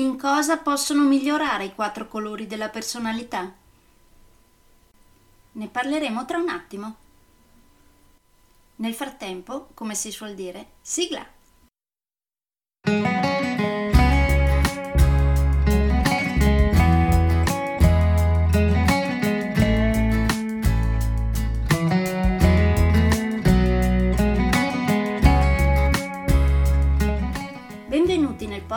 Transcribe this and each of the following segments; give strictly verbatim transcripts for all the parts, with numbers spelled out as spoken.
In cosa possono migliorare i quattro colori della personalità? Ne parleremo tra un attimo. Nel frattempo, come si suol dire, sigla! Benvenuti nel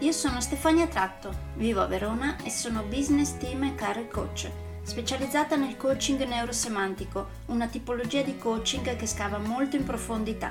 Io sono Stefania Tratto, vivo a Verona e sono business team e career coach, specializzata nel coaching neurosemantico, una tipologia di coaching che scava molto in profondità.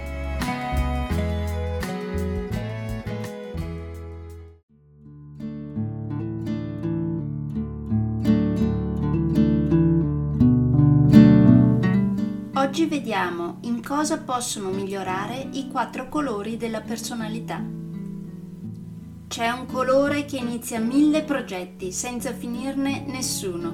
Oggi vediamo in cosa possono migliorare i quattro colori della personalità. C'è un colore che inizia mille progetti senza finirne nessuno.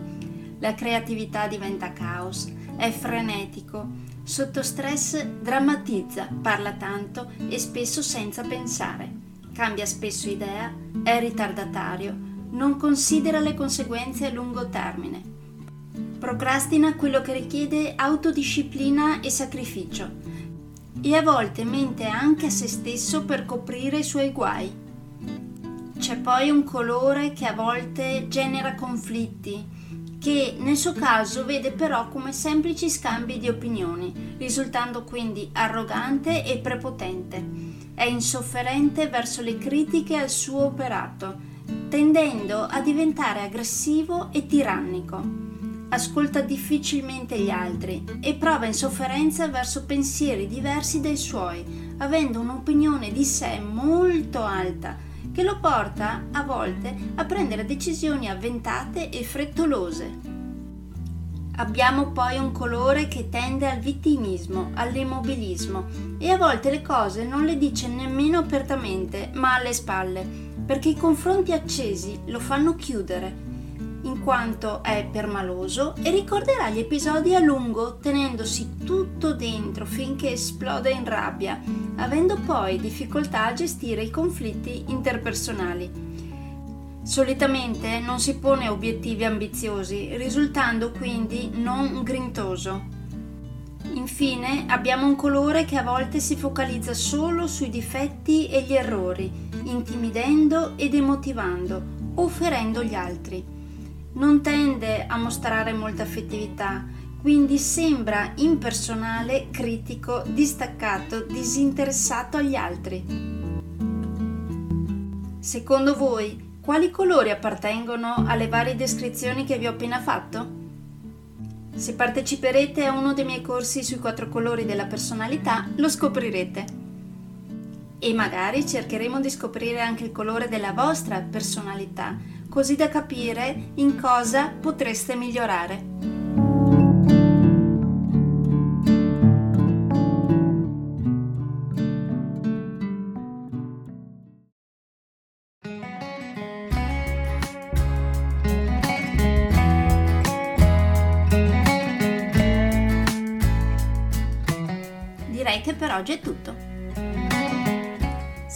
La creatività diventa caos, è frenetico, sotto stress drammatizza, parla tanto e spesso senza pensare. Cambia spesso idea, è ritardatario, non considera le conseguenze a lungo termine. Procrastina quello che richiede autodisciplina e sacrificio e a volte mente anche a se stesso per coprire i suoi guai. C'è poi un colore che a volte genera conflitti, che nel suo caso vede però come semplici scambi di opinioni, risultando quindi arrogante e prepotente. È insofferente verso le critiche al suo operato, tendendo a diventare aggressivo e tirannico. Ascolta difficilmente gli altri e prova insofferenza verso pensieri diversi dai suoi, avendo un'opinione di sé molto alta, che lo porta a volte a prendere decisioni avventate e frettolose. Abbiamo poi un colore che tende al vittimismo, all'immobilismo e a volte le cose non le dice nemmeno apertamente, ma alle spalle, perché i confronti accesi lo fanno chiudere, in quanto è permaloso e ricorderà gli episodi a lungo, tenendosi tutto dentro finché esplode in rabbia, avendo poi difficoltà a gestire i conflitti interpersonali. Solitamente non si pone obiettivi ambiziosi, risultando quindi non grintoso. Infine abbiamo un colore che a volte si focalizza solo sui difetti e gli errori, intimidendo ed emotivando, offerendo gli altri. Non tende a mostrare molta affettività, quindi sembra impersonale, critico, distaccato, disinteressato agli altri. Secondo voi, quali colori appartengono alle varie descrizioni che vi ho appena fatto? Se parteciperete a uno dei miei corsi sui quattro colori della personalità, lo scoprirete. E magari cercheremo di scoprire anche il colore della vostra personalità, così da capire in cosa potreste migliorare. Direi che per oggi è tutto.